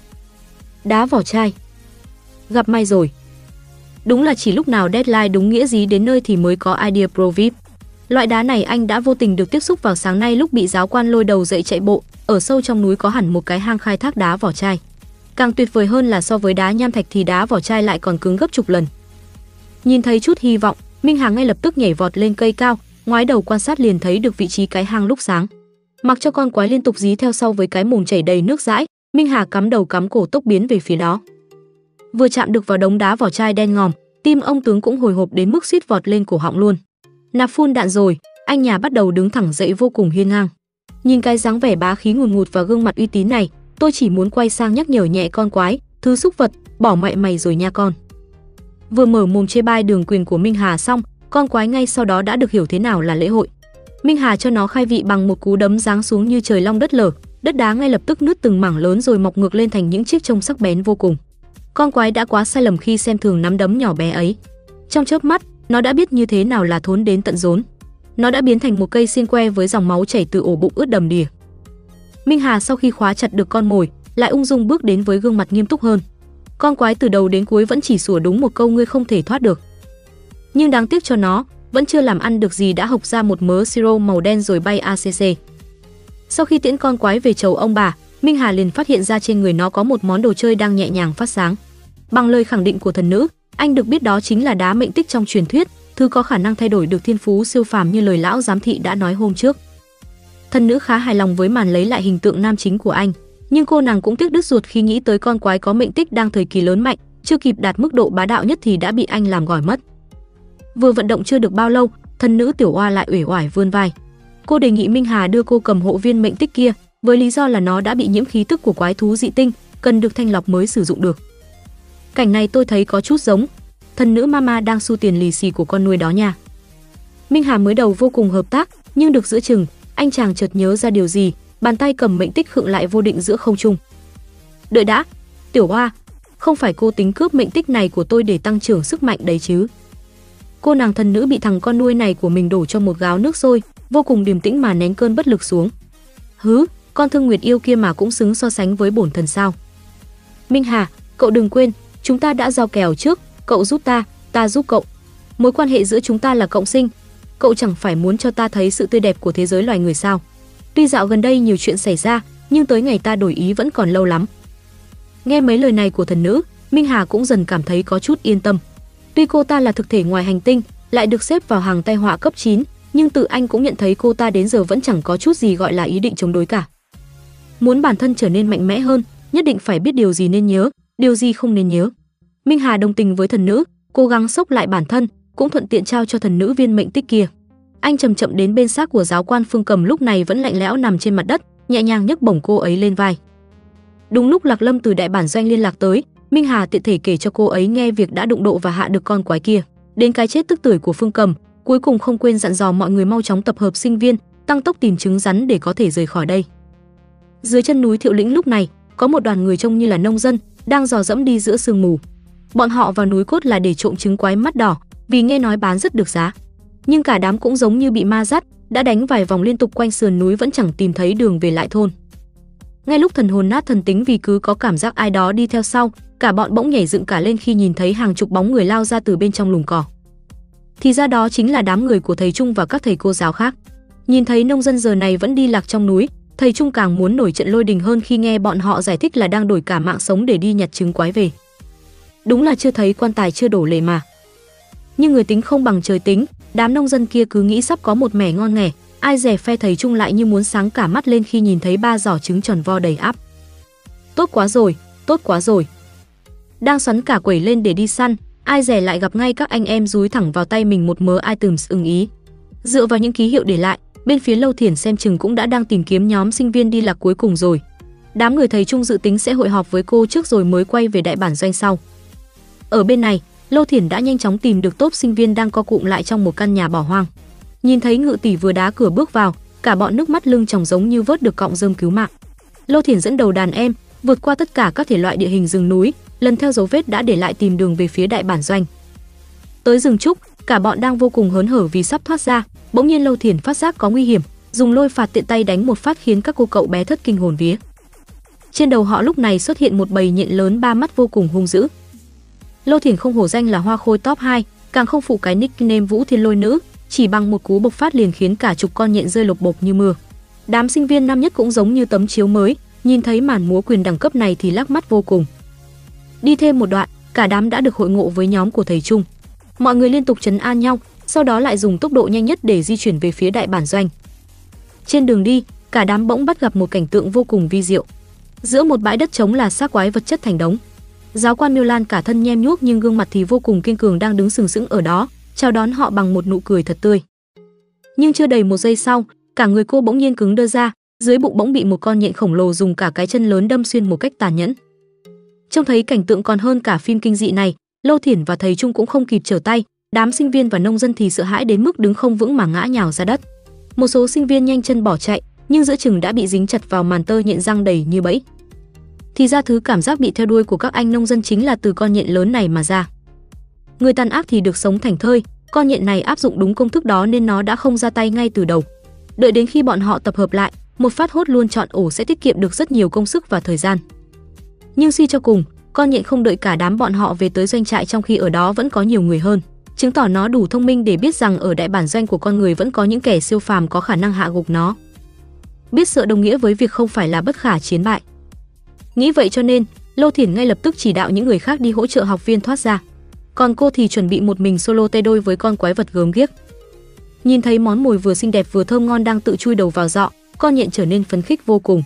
Đá vỏ chai. Gặp may rồi. Đúng là chỉ lúc nào deadline đúng nghĩa gì đến nơi thì mới có idea pro vê i pê. Loại đá này anh đã vô tình được tiếp xúc vào sáng nay lúc bị giáo quan lôi đầu dậy chạy bộ, ở sâu trong núi có hẳn một cái hang khai thác đá vỏ chai. Càng tuyệt vời hơn là so với đá nham thạch thì đá vỏ chai lại còn cứng gấp chục lần. Nhìn thấy chút hy vọng, Minh Hà ngay lập tức nhảy vọt lên cây cao, ngoái đầu quan sát liền thấy được vị trí cái hang lúc sáng. Mặc cho con quái liên tục dí theo sau với cái mồm chảy đầy nước dãi, Minh Hà cắm đầu cắm cổ tốc biến về phía đó. Vừa chạm được vào đống đá vỏ chai đen ngòm, tim ông tướng cũng hồi hộp đến mức suýt vọt lên cổ họng luôn. Nạp phun đạn rồi, anh nhà bắt đầu đứng thẳng dậy vô cùng hiên ngang. Nhìn cái dáng vẻ bá khí ngùn ngụt và gương mặt uy tín này, tôi chỉ muốn quay sang nhắc nhở nhẹ con quái, thứ xúc vật, bỏ mẹ mày rồi nha con. Vừa mở mồm chê bai đường quyền của Minh Hà xong, con quái ngay sau đó đã được hiểu thế nào là lễ hội. Minh Hà cho nó khai vị bằng một cú đấm giáng xuống như trời long đất lở, đất đá ngay lập tức nứt từng mảng lớn rồi mọc ngược lên thành những chiếc trông sắc bén vô cùng. Con quái đã quá sai lầm khi xem thường nắm đấm nhỏ bé ấy. Trong chớp mắt, nó đã biết như thế nào là thốn đến tận rốn. Nó đã biến thành một cây xiên que với dòng máu chảy từ ổ bụng ướt đầm đìa. Minh Hà sau khi khóa chặt được con mồi, lại ung dung bước đến với gương mặt nghiêm túc hơn. Con quái từ đầu đến cuối vẫn chỉ sủa đúng một câu ngươi không thể thoát được. Nhưng đáng tiếc cho nó, vẫn chưa làm ăn được gì đã hộc ra một mớ siro màu đen rồi bay a xê xê. Sau khi tiễn con quái về chầu ông bà, Minh Hà liền phát hiện ra trên người nó có một món đồ chơi đang nhẹ nhàng phát sáng. Bằng lời khẳng định của thần nữ, anh được biết đó chính là đá mệnh tích trong truyền thuyết, thứ có khả năng thay đổi được thiên phú siêu phàm như lời lão giám thị đã nói hôm trước. Thần nữ khá hài lòng với màn lấy lại hình tượng nam chính của anh, nhưng cô nàng cũng tiếc đứt ruột khi nghĩ tới con quái có mệnh tích đang thời kỳ lớn mạnh, chưa kịp đạt mức độ bá đạo nhất thì đã bị anh làm gỏi mất. Vừa vận động chưa được bao lâu, thần nữ Tiểu Oa lại uể oải vươn vai. Cô đề nghị Minh Hà đưa cô cầm hộ viên mệnh tích kia, với lý do là nó đã bị nhiễm khí tức của quái thú dị tinh, cần được thanh lọc mới sử dụng được. Cảnh này tôi thấy có chút giống thần nữ mama đang xu tiền lì xì của con nuôi đó nha. Minh Hà mới đầu vô cùng hợp tác, nhưng được giữa chừng, anh chàng chợt nhớ ra điều gì, bàn tay cầm mệnh tích khựng lại vô định giữa không trung. Đợi đã, Tiểu Oa, không phải cô tính cướp mệnh tích này của tôi để tăng trưởng sức mạnh đấy chứ? Cô nàng thần nữ bị thằng con nuôi này của mình đổ cho một gáo nước sôi, vô cùng điềm tĩnh mà nén cơn bất lực xuống. Hứ, con Thương Nguyệt yêu kia mà cũng xứng so sánh với bổn thần sao? Minh Hà, cậu đừng quên, chúng ta đã giao kèo trước, cậu giúp ta, ta giúp cậu. Mối quan hệ giữa chúng ta là cộng sinh. Cậu chẳng phải muốn cho ta thấy sự tươi đẹp của thế giới loài người sao? Tuy dạo gần đây nhiều chuyện xảy ra, nhưng tới ngày ta đổi ý vẫn còn lâu lắm. Nghe mấy lời này của thần nữ, Minh Hà cũng dần cảm thấy có chút yên tâm. Tuy cô ta là thực thể ngoài hành tinh, lại được xếp vào hàng tai họa cấp chín, nhưng tự anh cũng nhận thấy cô ta đến giờ vẫn chẳng có chút gì gọi là ý định chống đối cả. Muốn bản thân trở nên mạnh mẽ hơn, nhất định phải biết điều gì nên nhớ, điều gì không nên nhớ. Minh Hà đồng tình với thần nữ, cố gắng xốc lại bản thân, cũng thuận tiện trao cho thần nữ viên mệnh tích kia. Anh chậm chậm đến bên xác của giáo quan Phương Cầm lúc này vẫn lạnh lẽo nằm trên mặt đất, nhẹ nhàng nhấc bổng cô ấy lên vai. Đúng lúc Lạc Lâm từ đại bản doanh liên lạc tới, Minh Hà tiện thể kể cho cô ấy nghe việc đã đụng độ và hạ được con quái kia, đến cái chết tức tưởi của Phương Cầm, cuối cùng không quên dặn dò mọi người mau chóng tập hợp sinh viên, tăng tốc tìm trứng rắn để có thể rời khỏi đây. Dưới chân núi Thiệu Lĩnh lúc này, có một đoàn người trông như là nông dân, đang dò dẫm đi giữa sương mù. Bọn họ vào núi cốt là để trộm trứng quái mắt đỏ, vì nghe nói bán rất được giá. Nhưng cả đám cũng giống như bị ma dắt, đã đánh vài vòng liên tục quanh sườn núi vẫn chẳng tìm thấy đường về lại thôn. Ngay lúc thần hồn nát thần tính vì cứ có cảm giác ai đó đi theo sau, cả bọn bỗng nhảy dựng cả lên khi nhìn thấy hàng chục bóng người lao ra từ bên trong lùm cỏ. Thì ra đó chính là đám người của thầy Trung và các thầy cô giáo khác. Nhìn thấy nông dân giờ này vẫn đi lạc trong núi, thầy Trung càng muốn nổi trận lôi đình hơn khi nghe bọn họ giải thích là đang đổi cả mạng sống để đi nhặt trứng quái về. Đúng là chưa thấy quan tài chưa đổ lệ mà. Nhưng người tính không bằng trời tính, đám nông dân kia cứ nghĩ sắp có một mẻ ngon nghẻ, ai dè phe thầy Trung lại như muốn sáng cả mắt lên khi nhìn thấy ba giỏ trứng tròn vo đầy ắp. Tốt quá rồi, tốt quá rồi. Đang xoắn cả quẩy lên để đi săn, ai dè lại gặp ngay các anh em dúi thẳng vào tay mình một mớ items ưng ý. Dựa vào những ký hiệu để lại, bên phía Lô Thiển xem chừng cũng đã đang tìm kiếm nhóm sinh viên đi lạc cuối cùng rồi. Đám người thầy Trung dự tính sẽ hội họp với cô trước rồi mới quay về đại bản doanh sau. Ở bên này, Lô Thiển đã nhanh chóng tìm được tốp sinh viên đang co cụm lại trong một căn nhà bỏ hoang. Nhìn thấy Ngự tỷ vừa đá cửa bước vào, cả bọn nước mắt lưng tròng giống như vớt được cọng rơm cứu mạng. Lô Thiển dẫn đầu đàn em vượt qua tất cả các thể loại địa hình rừng núi, lần theo dấu vết đã để lại tìm đường về phía đại bản doanh. Tới rừng trúc, cả bọn đang vô cùng hớn hở vì sắp thoát ra, bỗng nhiên Lô Thiển phát giác có nguy hiểm, dùng lôi phạt tiện tay đánh một phát khiến các cô cậu bé thất kinh hồn vía. Trên đầu họ lúc này xuất hiện một bầy nhện lớn ba mắt vô cùng hung dữ. Lô Thiển không hổ danh là hoa khôi top hai, càng không phụ cái nickname Vũ Thiên Lôi Nữ, chỉ bằng một cú bộc phát liền khiến cả chục con nhện rơi lộp bộp như mưa. Đám sinh viên năm nhất cũng giống như tấm chiếu mới, nhìn thấy màn múa quyền đẳng cấp này thì lắc mắt vô cùng. Đi thêm một đoạn, cả đám đã được hội ngộ với nhóm của thầy Trung. Mọi người liên tục trấn an nhau, sau đó lại dùng tốc độ nhanh nhất để di chuyển về phía đại bản doanh. Trên đường đi, cả đám bỗng bắt gặp một cảnh tượng vô cùng vi diệu. Giữa một bãi đất trống là xác quái vật chất thành đống. Giáo quan Miêu Lan cả thân nhem nhuốc nhưng gương mặt thì vô cùng kiên cường đang đứng sừng sững ở đó, chào đón họ bằng một nụ cười thật tươi. Nhưng chưa đầy một giây sau, cả người cô bỗng nhiên cứng đơ ra, dưới bụng bỗng bị một con nhện khổng lồ dùng cả cái chân lớn đâm xuyên một cách tàn nhẫn. Trông thấy cảnh tượng còn hơn cả phim kinh dị này, Lô Thiển và thầy Trung cũng không kịp trở tay, đám sinh viên và nông dân thì sợ hãi đến mức đứng không vững mà ngã nhào ra đất. Một số sinh viên nhanh chân bỏ chạy, nhưng giữa chừng đã bị dính chặt vào màn tơ nhện răng đầy như bẫy. Thì ra thứ cảm giác bị theo đuôi của các anh nông dân chính là từ con nhện lớn này mà ra. Người tàn ác thì được sống thành thơi, con nhện này áp dụng đúng công thức đó nên nó đã không ra tay ngay từ đầu. Đợi đến khi bọn họ tập hợp lại, một phát hốt luôn chọn ổ sẽ tiết kiệm được rất nhiều công sức và thời gian. Nhưng suy cho cùng, con nhện không đợi cả đám bọn họ về tới doanh trại trong khi ở đó vẫn có nhiều người hơn, chứng tỏ nó đủ thông minh để biết rằng ở đại bản doanh của con người vẫn có những kẻ siêu phàm có khả năng hạ gục nó. Biết sợ đồng nghĩa với việc không phải là bất khả chiến bại. Nghĩ vậy cho nên, Lô Thiển ngay lập tức chỉ đạo những người khác đi hỗ trợ học viên thoát ra. Còn cô thì chuẩn bị một mình solo tay đôi với con quái vật gớm ghiếc. Nhìn thấy món mồi vừa xinh đẹp vừa thơm ngon đang tự chui đầu vào giọ, con nhện trở nên phấn khích vô cùng.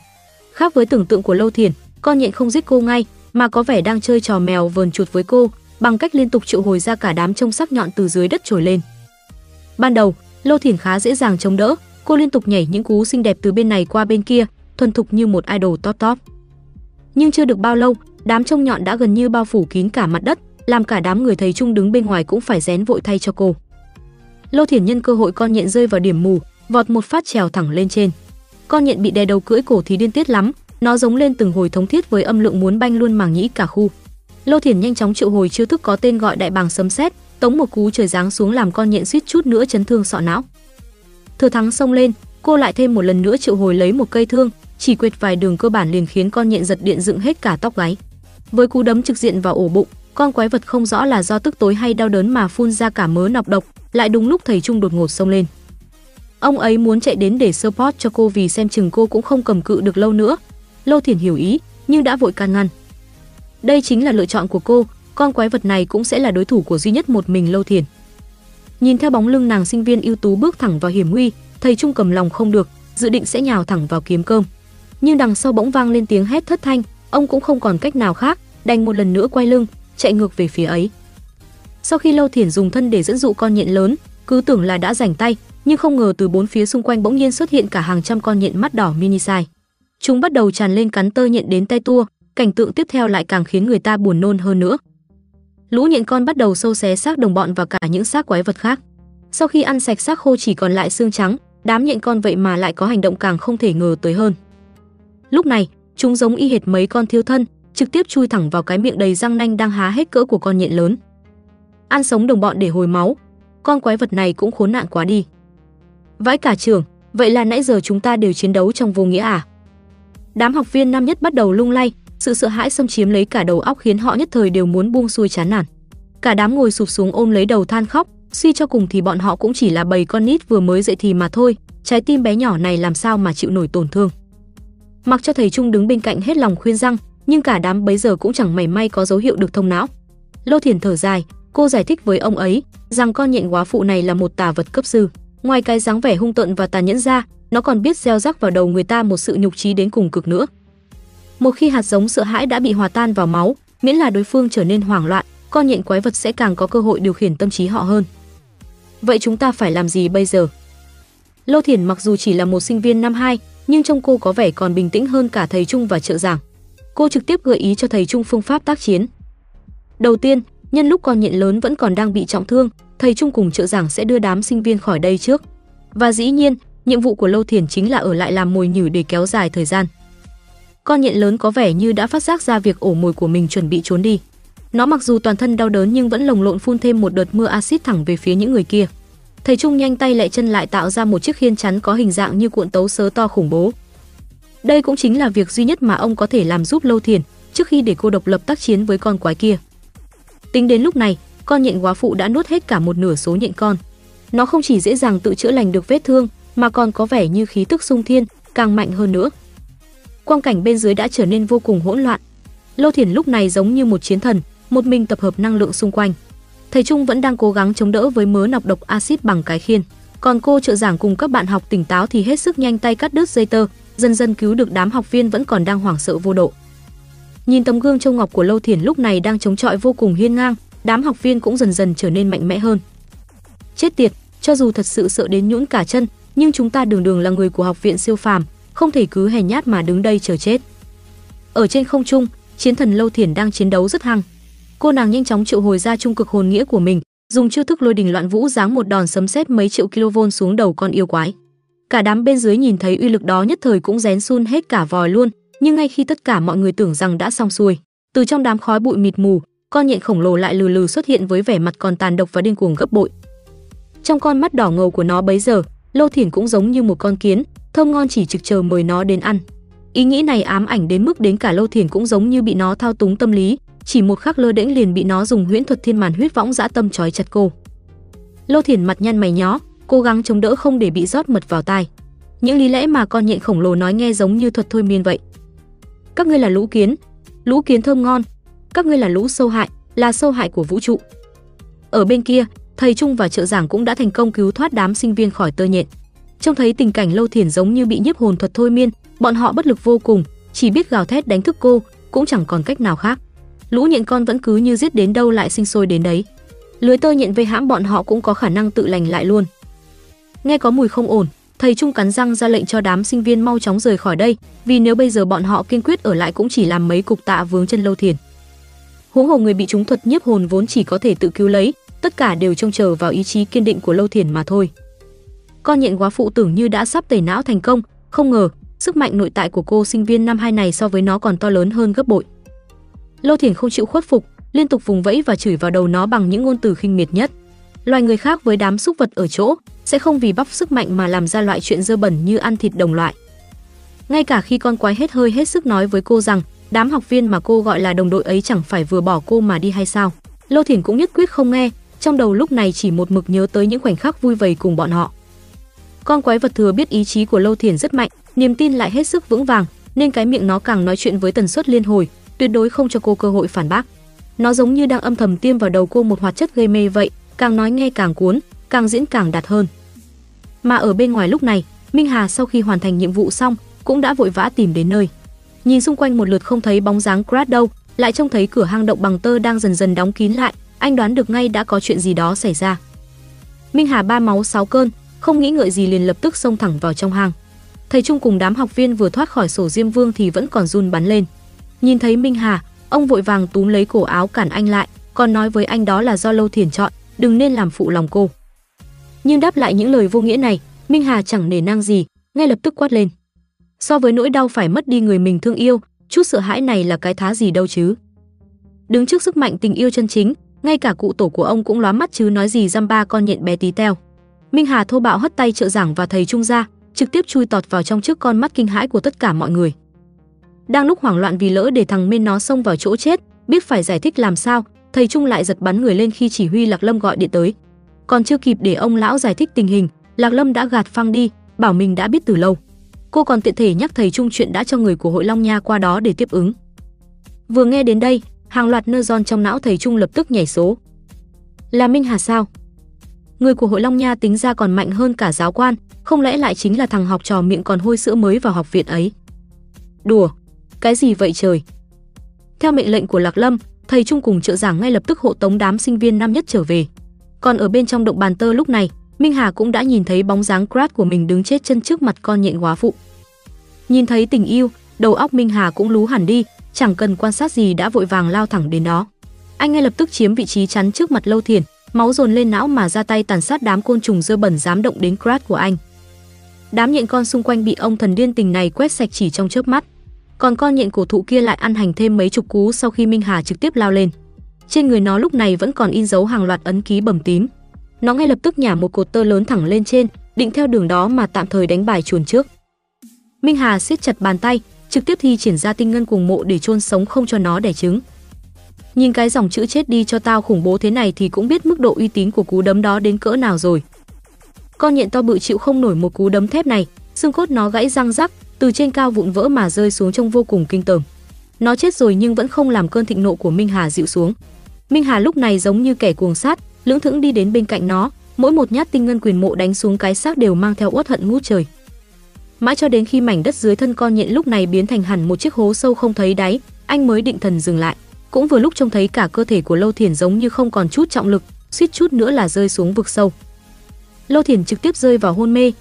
Khác với tưởng tượng của Lô Thiển, con nhện không giết cô ngay, mà có vẻ đang chơi trò mèo vờn chuột với cô, bằng cách liên tục triệu hồi ra cả đám trông sắc nhọn từ dưới đất trồi lên. Ban đầu, Lô Thiển khá dễ dàng chống đỡ, cô liên tục nhảy những cú xinh đẹp từ bên này qua bên kia, thuần thục như một idol top top. Nhưng chưa được bao lâu, đám trông nhọn đã gần như bao phủ kín cả mặt đất, làm cả đám người thầy Trung đứng bên ngoài cũng phải rén vội thay cho cô. Lô Thiển nhân cơ hội con nhện rơi vào điểm mù, vọt một phát trèo thẳng lên trên. Con nhện bị đè đầu cưỡi cổ thì điên tiết lắm, nó giống lên từng hồi thống thiết với âm lượng muốn banh luôn màng nhĩ cả khu. Lô Thiển nhanh chóng triệu hồi chiêu thức có tên gọi đại bàng sấm sét, tống một cú trời giáng xuống làm con nhện suýt chút nữa chấn thương sọ não. Thừa thắng xông lên, cô lại thêm một lần nữa triệu hồi lấy một cây thương, chỉ quệt vài đường cơ bản liền khiến con nhện giật điện dựng hết cả tóc gáy. Với cú đấm trực diện vào ổ bụng, con quái vật không rõ là do tức tối hay đau đớn mà phun ra cả mớ nọc độc, lại đúng lúc thầy Trung đột ngột xông lên. Ông ấy muốn chạy đến để support cho cô vì xem chừng cô cũng không cầm cự được lâu nữa. Lô Thiển hiểu ý, nhưng đã vội can ngăn. Đây chính là lựa chọn của cô, con quái vật này cũng sẽ là đối thủ của duy nhất một mình Lô Thiển. Nhìn theo bóng lưng nàng sinh viên ưu tú bước thẳng vào hiểm nguy, thầy Trung cầm lòng không được, dự định sẽ nhào thẳng vào kiếm cơm. Nhưng đằng sau bỗng vang lên tiếng hét thất thanh, ông cũng không còn cách nào khác, đành một lần nữa quay lưng, chạy ngược về phía ấy. Sau khi Lô Thiển dùng thân để dẫn dụ con nhện lớn, cứ tưởng là đã rảnh tay, nhưng không ngờ từ bốn phía xung quanh bỗng nhiên xuất hiện cả hàng trăm con nhện mắt đỏ mini size. Chúng bắt đầu tràn lên cắn tơ nhện đến tay tua, cảnh tượng tiếp theo lại càng khiến người ta buồn nôn hơn nữa. Lũ nhện con bắt đầu xâu xé xác đồng bọn và cả những xác quái vật khác. Sau khi ăn sạch xác khô chỉ còn lại xương trắng, đám nhện con vậy mà lại có hành động càng không thể ngờ tới hơn. Lúc này, chúng giống y hệt mấy con thiêu thân, trực tiếp chui thẳng vào cái miệng đầy răng nanh đang há hết cỡ của con nhện lớn. Ăn sống đồng bọn để hồi máu, con quái vật này cũng khốn nạn quá đi. Vãi cả trưởng, vậy là nãy giờ chúng ta đều chiến đấu trong vô nghĩa à? Đám học viên năm nhất bắt đầu lung lay, sự sợ hãi xâm chiếm lấy cả đầu óc khiến họ nhất thời đều muốn buông xuôi chán nản. Cả đám ngồi sụp xuống ôm lấy đầu than khóc, suy cho cùng thì bọn họ cũng chỉ là bầy con nít vừa mới dậy thì mà thôi, trái tim bé nhỏ này làm sao mà chịu nổi tổn thương. Mặc cho thầy Trung đứng bên cạnh hết lòng khuyên răng, nhưng cả đám bấy giờ cũng chẳng mảy may có dấu hiệu được thông não. Lô Thiển thở dài, cô giải thích với ông ấy rằng con nhện quá phụ này là một tà vật cấp sư, ngoài cái dáng vẻ hung tợn và tàn nhẫn ra, nó còn biết gieo rắc vào đầu người ta một sự nhục chí đến cùng cực nữa. Một khi hạt giống sợ hãi đã bị hòa tan vào máu, miễn là đối phương trở nên hoảng loạn, con nhện quái vật sẽ càng có cơ hội điều khiển tâm trí họ hơn. Vậy chúng ta phải làm gì bây giờ? Lô Thiển mặc dù chỉ là một sinh viên năm hai, nhưng trông cô có vẻ còn bình tĩnh hơn cả thầy Trung và trợ giảng. Cô trực tiếp gợi ý cho thầy Trung phương pháp tác chiến. Đầu tiên, nhân lúc con nhện lớn vẫn còn đang bị trọng thương, thầy Trung cùng trợ giảng sẽ đưa đám sinh viên khỏi đây trước. Và dĩ nhiên, nhiệm vụ của Lô Thiển chính là ở lại làm mồi nhử để kéo dài thời gian. Con nhện lớn có vẻ như đã phát giác ra việc ổ mồi của mình chuẩn bị trốn đi. Nó mặc dù toàn thân đau đớn nhưng vẫn lồng lộn phun thêm một đợt mưa axit thẳng về phía những người kia. Thầy Trung nhanh tay lẹ chân lại tạo ra một chiếc khiên chắn có hình dạng như cuộn tấu sớ to khủng bố. Đây cũng chính là việc duy nhất mà ông có thể làm giúp Lô Thiển trước khi để cô độc lập tác chiến với con quái kia. Tính đến lúc này, con nhện quá phụ đã nuốt hết cả một nửa số nhện con. Nó không chỉ dễ dàng tự chữa lành được vết thương mà còn có vẻ như khí tức sung thiên càng mạnh hơn nữa. Quang cảnh bên dưới đã trở nên vô cùng hỗn loạn. Lô Thiển lúc này giống như một chiến thần, một mình tập hợp năng lượng xung quanh. Thầy Trung vẫn đang cố gắng chống đỡ với mớ nọc độc axit bằng cái khiên, còn cô trợ giảng cùng các bạn học tỉnh táo thì hết sức nhanh tay cắt đứt dây tơ, dần dần cứu được đám học viên vẫn còn đang hoảng sợ vô độ. Nhìn tấm gương châu ngọc của Lô Thiển lúc này đang chống chọi vô cùng hiên ngang, đám học viên cũng dần dần trở nên mạnh mẽ hơn. Chết tiệt, cho dù thật sự sợ đến nhũn cả chân, nhưng chúng ta đường đường là người của học viện siêu phàm, không thể cứ hèn nhát mà đứng đây chờ chết. Ở trên không trung, chiến thần Lô Thiển đang chiến đấu rất hăng. Cô nàng nhanh chóng triệu hồi ra trung cực hồn nghĩa của mình, dùng chiêu thức lôi đình loạn vũ giáng một đòn sấm sét mấy triệu kV xuống đầu con yêu quái. Cả đám bên dưới nhìn thấy uy lực đó nhất thời cũng rén run hết cả vòi luôn, nhưng ngay khi tất cả mọi người tưởng rằng đã xong xuôi, từ trong đám khói bụi mịt mù, con nhện khổng lồ lại lừ lừ xuất hiện với vẻ mặt còn tàn độc và điên cuồng gấp bội. Trong con mắt đỏ ngầu của nó bấy giờ, Lô Thiển cũng giống như một con kiến, thơm ngon chỉ trực chờ mời nó đến ăn. Ý nghĩ này ám ảnh đến mức đến cả Lô Thiển cũng giống như bị nó thao túng tâm lý, chỉ một khắc lơ đễnh liền bị nó dùng huyễn thuật thiên màn huyết võng dã tâm trói chặt cô. Lô Thiển mặt nhăn mày nhó, cố gắng chống đỡ không để bị rót mật vào tai. Những lý lẽ mà con nhện khổng lồ nói nghe giống như thuật thôi miên vậy. Các ngươi là lũ kiến, lũ kiến thơm ngon, các ngươi là lũ sâu hại, là sâu hại của vũ trụ. Ở bên kia, thầy Trung và trợ giảng cũng đã thành công cứu thoát đám sinh viên khỏi tơ nhện. Trông thấy tình cảnh Lô Thiển giống như bị nhiếp hồn thuật thôi miên, bọn họ bất lực vô cùng, chỉ biết gào thét đánh thức cô, cũng chẳng còn cách nào khác. Lũ nhện con vẫn cứ như giết đến đâu lại sinh sôi đến đấy. Lưới tơ nhện vây hãm bọn họ cũng có khả năng tự lành lại luôn. Nghe có mùi không ổn, thầy Trung cắn răng ra lệnh cho đám sinh viên mau chóng rời khỏi đây, vì nếu bây giờ bọn họ kiên quyết ở lại cũng chỉ làm mấy cục tạ vướng chân Lô Thiển. Huống hồ người bị trúng thuật nhiếp hồn vốn chỉ có thể tự cứu lấy, tất cả đều trông chờ vào ý chí kiên định của Lô Thiển mà thôi. Con nhện quá phụ tưởng như đã sắp tẩy não thành công, không ngờ sức mạnh nội tại của cô sinh viên năm hai này so với nó còn to lớn hơn gấp bội. Lô Thiển không chịu khuất phục, liên tục vùng vẫy và chửi vào đầu nó bằng những ngôn từ khinh miệt nhất. Loài người khác với đám súc vật ở chỗ sẽ không vì bóc sức mạnh mà làm ra loại chuyện dơ bẩn như ăn thịt đồng loại. Ngay cả khi con quái hết hơi hết sức nói với cô rằng đám học viên mà cô gọi là đồng đội ấy chẳng phải vừa bỏ cô mà đi hay sao, Lô Thiển cũng nhất quyết không nghe, trong đầu lúc này chỉ một mực nhớ tới những khoảnh khắc vui vầy cùng bọn họ. Con quái vật thừa biết ý chí của Lô Thiển rất mạnh, niềm tin lại hết sức vững vàng, nên cái miệng nó càng nói chuyện với tần suất liên hồi, tuyệt đối không cho cô cơ hội phản bác. Nó giống như đang âm thầm tiêm vào đầu cô một hoạt chất gây mê vậy, càng nói nghe càng cuốn, càng diễn càng đạt hơn. Mà ở bên ngoài lúc này, Minh Hà sau khi hoàn thành nhiệm vụ xong cũng đã vội vã tìm đến nơi. Nhìn xung quanh một lượt không thấy bóng dáng Crat đâu, lại trông thấy cửa hang động bằng tơ đang dần dần đóng kín lại, anh đoán được ngay đã có chuyện gì đó xảy ra. Minh Hà ba máu sáu cơn, không nghĩ ngợi gì liền lập tức xông thẳng vào trong hang. Thầy Trung cùng đám học viên vừa thoát khỏi sổ Diêm Vương thì vẫn còn run bắn lên. Nhìn thấy Minh Hà, ông vội vàng túm lấy cổ áo cản anh lại, còn nói với anh đó là do Lô Thiển chọn, đừng nên làm phụ lòng cô. Nhưng đáp lại những lời vô nghĩa này, Minh Hà chẳng nể nang gì, ngay lập tức quát lên. So với nỗi đau phải mất đi người mình thương yêu, chút sợ hãi này là cái thá gì đâu chứ. Đứng trước sức mạnh tình yêu chân chính, ngay cả cụ tổ của ông cũng lóa mắt chứ nói gì dăm ba con nhện bé tí teo. Minh Hà thô bạo hất tay trợ giảng và thầy Trung ra, trực tiếp chui tọt vào trong trước con mắt kinh hãi của tất cả mọi người. Đang lúc hoảng loạn vì lỡ để thằng Minh nó xông vào chỗ chết, biết phải giải thích làm sao, thầy Trung lại giật bắn người lên khi chỉ huy Lạc Lâm gọi điện tới. Còn chưa kịp để ông lão giải thích tình hình, Lạc Lâm đã gạt phăng đi, bảo mình đã biết từ lâu. Cô còn tiện thể nhắc thầy Trung chuyện đã cho người của hội Long Nha qua đó để tiếp ứng. Vừa nghe đến đây, hàng loạt nơ ron trong não thầy Trung lập tức nhảy số. Là Minh Hà sao? Người của hội Long Nha tính ra còn mạnh hơn cả giáo quan, không lẽ lại chính là thằng học trò miệng còn hôi sữa mới vào học viện ấy? Đùa, cái gì vậy trời? Theo mệnh lệnh của Lạc Lâm, thầy Trung cùng trợ giảng ngay lập tức hộ tống đám sinh viên năm nhất trở về. Còn ở bên trong động bàn tơ lúc này, Minh Hà cũng đã nhìn thấy bóng dáng Crat của mình đứng chết chân trước mặt con nhện hóa phụ. Nhìn thấy tình yêu, đầu óc Minh Hà cũng lú hẳn đi, chẳng cần quan sát gì đã vội vàng lao thẳng đến đó. Anh ngay lập tức chiếm vị trí chắn trước mặt Lô Thiển, máu dồn lên não mà ra tay tàn sát đám côn trùng dơ bẩn dám động đến crush của anh. Đám nhện con xung quanh bị ông thần điên tình này quét sạch chỉ trong chớp mắt, còn con nhện cổ thụ kia lại ăn hành thêm mấy chục cú sau khi Minh Hà trực tiếp lao lên. Trên người nó lúc này vẫn còn in dấu hàng loạt ấn ký bầm tím. Nó ngay lập tức nhả một cột tơ lớn thẳng lên trên, định theo đường đó mà tạm thời đánh bài chuồn trước. Minh Hà siết chặt bàn tay, trực tiếp thi triển ra tinh ngân cuồng mộ để chôn sống không cho nó đẻ trứng. Nhìn cái dòng chữ chết đi cho tao khủng bố thế này thì cũng biết mức độ uy tín của cú đấm đó đến cỡ nào rồi. Con nhện to bự chịu không nổi một cú đấm thép này, xương cốt nó gãy răng rắc, từ trên cao vụn vỡ mà rơi xuống trông vô cùng kinh tởm. Nó chết rồi nhưng vẫn không làm cơn thịnh nộ của Minh Hà dịu xuống. Minh Hà lúc này giống như kẻ cuồng sát, lững thững đi đến bên cạnh nó, mỗi một nhát tinh ngân quyền mộ đánh xuống cái xác đều mang theo uất hận ngút trời. Mãi cho đến khi mảnh đất dưới thân con nhện lúc này biến thành hẳn một chiếc hố sâu không thấy đáy, anh mới định thần dừng lại. Cũng vừa lúc trông thấy cả cơ thể của Lô Thiển giống như không còn chút trọng lực, suýt chút nữa là rơi xuống vực sâu. Lô Thiển trực tiếp rơi vào hôn mê.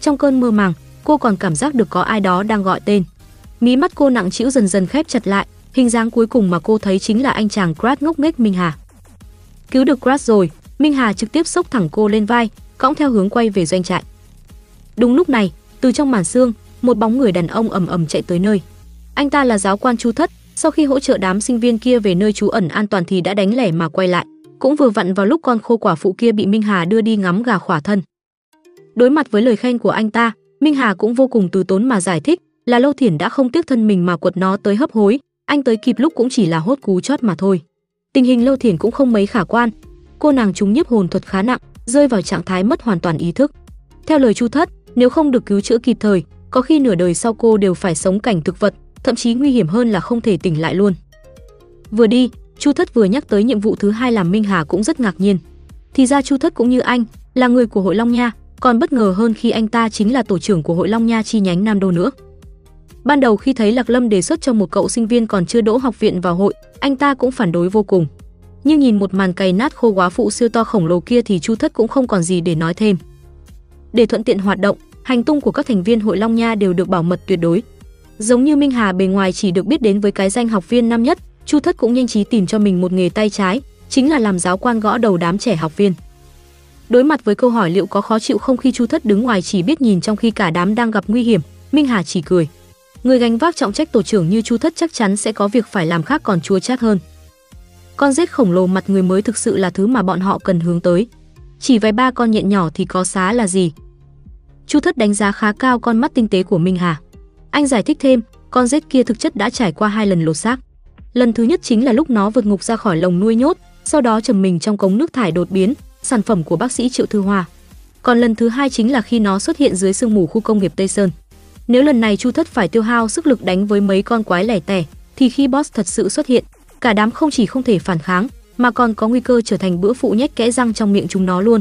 Trong cơn mơ màng, cô còn cảm giác được có ai đó đang gọi tên. Mí mắt cô nặng trĩu dần dần khép chặt lại, hình dáng cuối cùng mà cô thấy chính là anh chàng Crush ngốc nghếch Minh Hà. Cứu được Crush rồi, Minh Hà trực tiếp xốc thẳng cô lên vai, cõng theo hướng quay về doanh trại. Đúng lúc này, từ trong màn sương, một bóng người đàn ông ầm ầm chạy tới nơi. Anh ta là giáo quan Chu Thất, sau khi hỗ trợ đám sinh viên kia về nơi trú ẩn an toàn thì đã đánh lẻ mà quay lại, cũng vừa vặn vào lúc con khô quả phụ kia bị Minh Hà đưa đi ngắm gà khỏa thân. Đối mặt với lời khen của anh ta, Minh Hà cũng vô cùng từ tốn mà giải thích là Lô Thiển đã không tiếc thân mình mà quật nó tới hấp hối, anh tới kịp lúc cũng chỉ là hốt cú chót mà thôi. Tình hình Lô Thiển cũng không mấy khả quan, cô nàng trúng nhiếp hồn thuật khá nặng, rơi vào trạng thái mất hoàn toàn ý thức. Theo lời Chu Thất, nếu không được cứu chữa kịp thời, có khi nửa đời sau cô đều phải sống cảnh thực vật, thậm chí nguy hiểm hơn là không thể tỉnh lại luôn. Vừa đi, Chu Thất vừa nhắc tới nhiệm vụ thứ hai làm Minh Hà cũng rất ngạc nhiên. Thì ra Chu Thất cũng như anh, là người của Hội Long Nha, còn bất ngờ hơn khi anh ta chính là tổ trưởng của Hội Long Nha chi nhánh Nam Đô nữa. Ban đầu khi thấy Lạc Lâm đề xuất cho một cậu sinh viên còn chưa đỗ học viện vào hội, anh ta cũng phản đối vô cùng. Nhưng nhìn một màn cày nát khô quá phụ siêu to khổng lồ kia thì Chu Thất cũng không còn gì để nói thêm. Để thuận tiện hoạt động, hành tung của các thành viên Hội Long Nha đều được bảo mật tuyệt đối. Giống như Minh Hà bề ngoài chỉ được biết đến với cái danh học viên năm nhất, Chu Thất cũng nhanh trí tìm cho mình một nghề tay trái, chính là làm giáo quan gõ đầu đám trẻ học viên. Đối mặt với câu hỏi liệu có khó chịu không khi Chu Thất đứng ngoài chỉ biết nhìn trong khi cả đám đang gặp nguy hiểm, Minh Hà chỉ cười. Người gánh vác trọng trách tổ trưởng như Chu Thất chắc chắn sẽ có việc phải làm khác còn chua chát hơn. Con rết khổng lồ mặt người mới thực sự là thứ mà bọn họ cần hướng tới. Chỉ vài ba con nhện nhỏ thì có xá là gì. Chu Thất đánh giá khá cao con mắt tinh tế của Minh Hà. Anh giải thích thêm, con rết kia thực chất đã trải qua hai lần lột xác. Lần thứ nhất chính là lúc nó vượt ngục ra khỏi lồng nuôi nhốt, sau đó trầm mình trong cống nước thải đột biến, sản phẩm của bác sĩ Triệu Thư Hòa. Còn lần thứ hai chính là khi nó xuất hiện dưới sương mù khu công nghiệp Tây Sơn. Nếu lần này Chu Thất phải tiêu hao sức lực đánh với mấy con quái lẻ tẻ, thì khi boss thật sự xuất hiện, cả đám không chỉ không thể phản kháng, mà còn có nguy cơ trở thành bữa phụ nhét kẽ răng trong miệng chúng nó luôn.